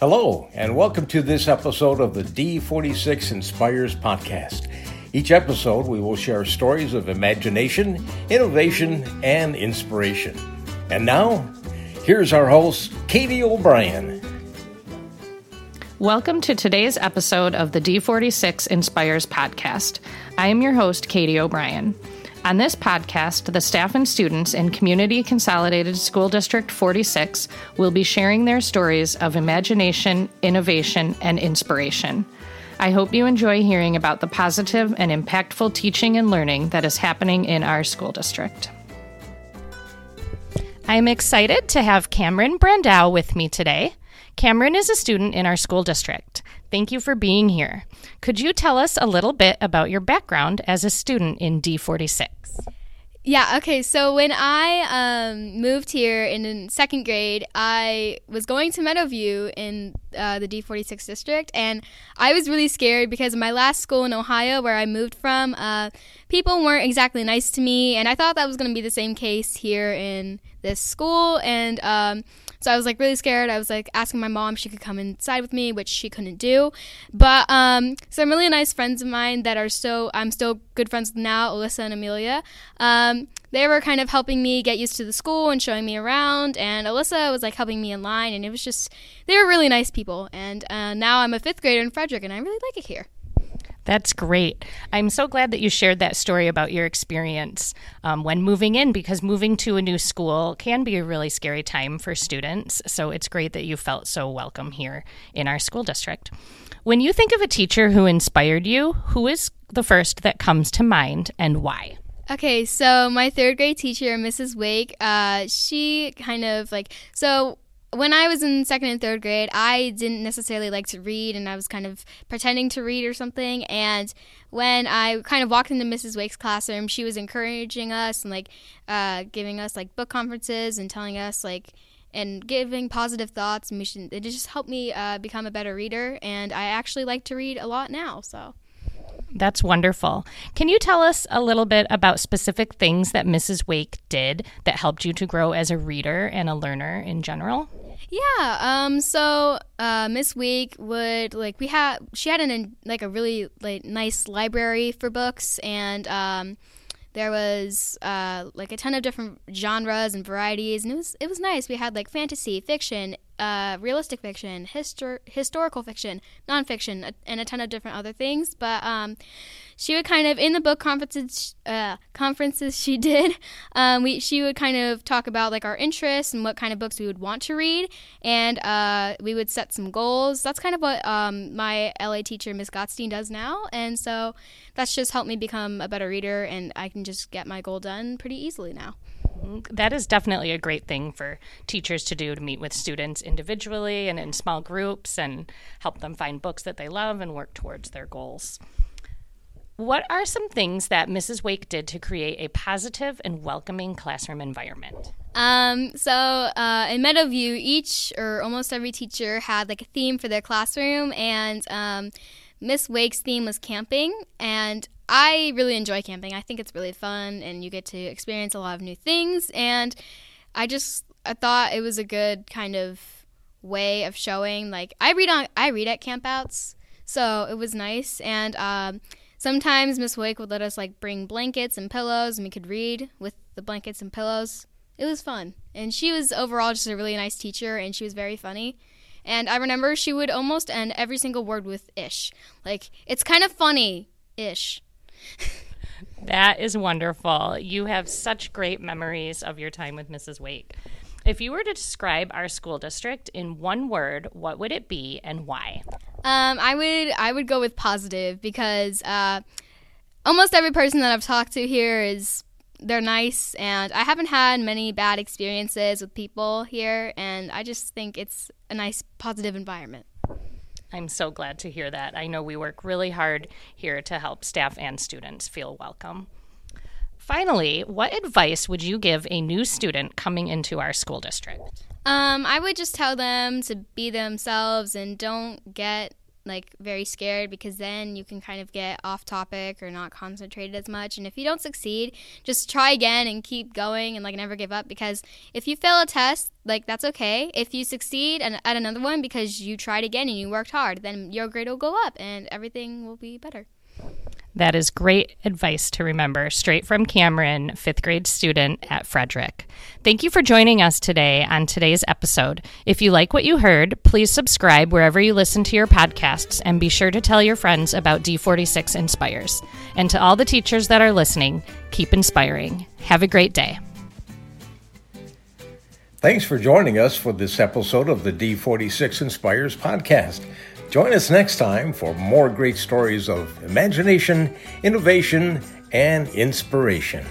Hello, and welcome to this episode of the D46 Inspires Podcast. Each episode, we will share stories of imagination, innovation, and inspiration. And now, here's our host, Katie O'Brien. Welcome to today's episode of the D46 Inspires Podcast. I am your host, Katie O'Brien. On this podcast, the staff and students in Community Consolidated School District 46 will be sharing their stories of imagination, innovation, and inspiration. I hope you enjoy hearing about the positive and impactful teaching and learning that is happening in our school district. I'm excited to have Cameron Brandow with me today. Cameron is a student in our school district. Thank you for being here. Could you tell us a little bit about your background as a student in D46? Yeah, okay. So when I moved here in second grade, I was going to Meadowview in the D46 district, and I was really scared because my last school in Ohio where I moved from, people weren't exactly nice to me, and I thought that was going to be the same case here in this school, and so I was like really scared. I was like asking my mom if she could come inside with me, which she couldn't do. But some really nice friends of mine that are I'm still good friends with now, Alyssa and Amelia. They were kind of helping me get used to the school and showing me around. And Alyssa was like helping me in line, and it was just, they were really nice people. And now I'm a fifth grader in Frederick, and I really like it here. That's great. I'm so glad that you shared that story about your experience when moving in, because moving to a new school can be a really scary time for students. So it's great that you felt so welcome here in our school district. When you think of a teacher who inspired you, who is the first that comes to mind and why? Okay, so my third grade teacher, Mrs. Wake, she kind of like, so when I was in second and third grade, I didn't necessarily like to read, and I was kind of pretending to read or something. And when I kind of walked into Mrs. Wake's classroom, she was encouraging us and like giving us like book conferences and telling us like and giving positive thoughts. And it just helped me become a better reader, and I actually like to read a lot now. So that's wonderful. Can you tell us a little bit about specific things that Mrs. Wake did that helped you to grow as a reader and a learner in general? Yeah. So Miss Wake would like she had a really like nice library for books, and there was like a ton of different genres and varieties, and it was nice. We had like fantasy, fiction, realistic fiction, historical fiction, nonfiction, and a ton of different other things. But she would kind of, in the book conferences she did, she would kind of talk about like our interests and what kind of books we would want to read, and we would set some goals. That's kind of what my LA teacher, Miss Gottstein, does now, and so that's just helped me become a better reader, and I can just get my goal done pretty easily now. That is definitely a great thing for teachers to do, to meet with students individually and in small groups and help them find books that they love and work towards their goals. What are some things that Mrs. Wake did to create a positive and welcoming classroom environment? So in Meadowview, each or almost every teacher had like a theme for their classroom, and Miss Wake's theme was camping, and I really enjoy camping. I think it's really fun, and you get to experience a lot of new things, and I thought it was a good kind of way of showing, like, I read at campouts, so it was nice, and sometimes Miss Wake would let us, like, bring blankets and pillows, and we could read with the blankets and pillows. It was fun, and she was overall just a really nice teacher, and she was very funny. And I remember she would almost end every single word with ish, like, it's kind of funny, ish. That is wonderful. You have such great memories of your time with Mrs. Wake. If you were to describe our school district in one word, what would it be and why? I would go with positive, because almost every person that I've talked to here they're nice, and I haven't had many bad experiences with people here, and I just think it's a nice, positive environment. I'm so glad to hear that. I know we work really hard here to help staff and students feel welcome. Finally, what advice would you give a new student coming into our school district? I would just tell them to be themselves and don't get like very scared, because then you can kind of get off topic or not concentrated as much. And if you don't succeed, just try again and keep going and like never give up, because if you fail a test, like that's okay. If you succeed at another one because you tried again and you worked hard, then your grade will go up and everything will be better. That is great advice to remember, straight from Cameron, fifth grade student at Frederick. Thank you for joining us today on today's episode. If you like what you heard, please subscribe wherever you listen to your podcasts, and be sure to tell your friends about D46 Inspires. And to all the teachers that are listening, keep inspiring. Have a great day. Thanks for joining us for this episode of the D46 Inspires podcast. Join us next time for more great stories of imagination, innovation, and inspiration.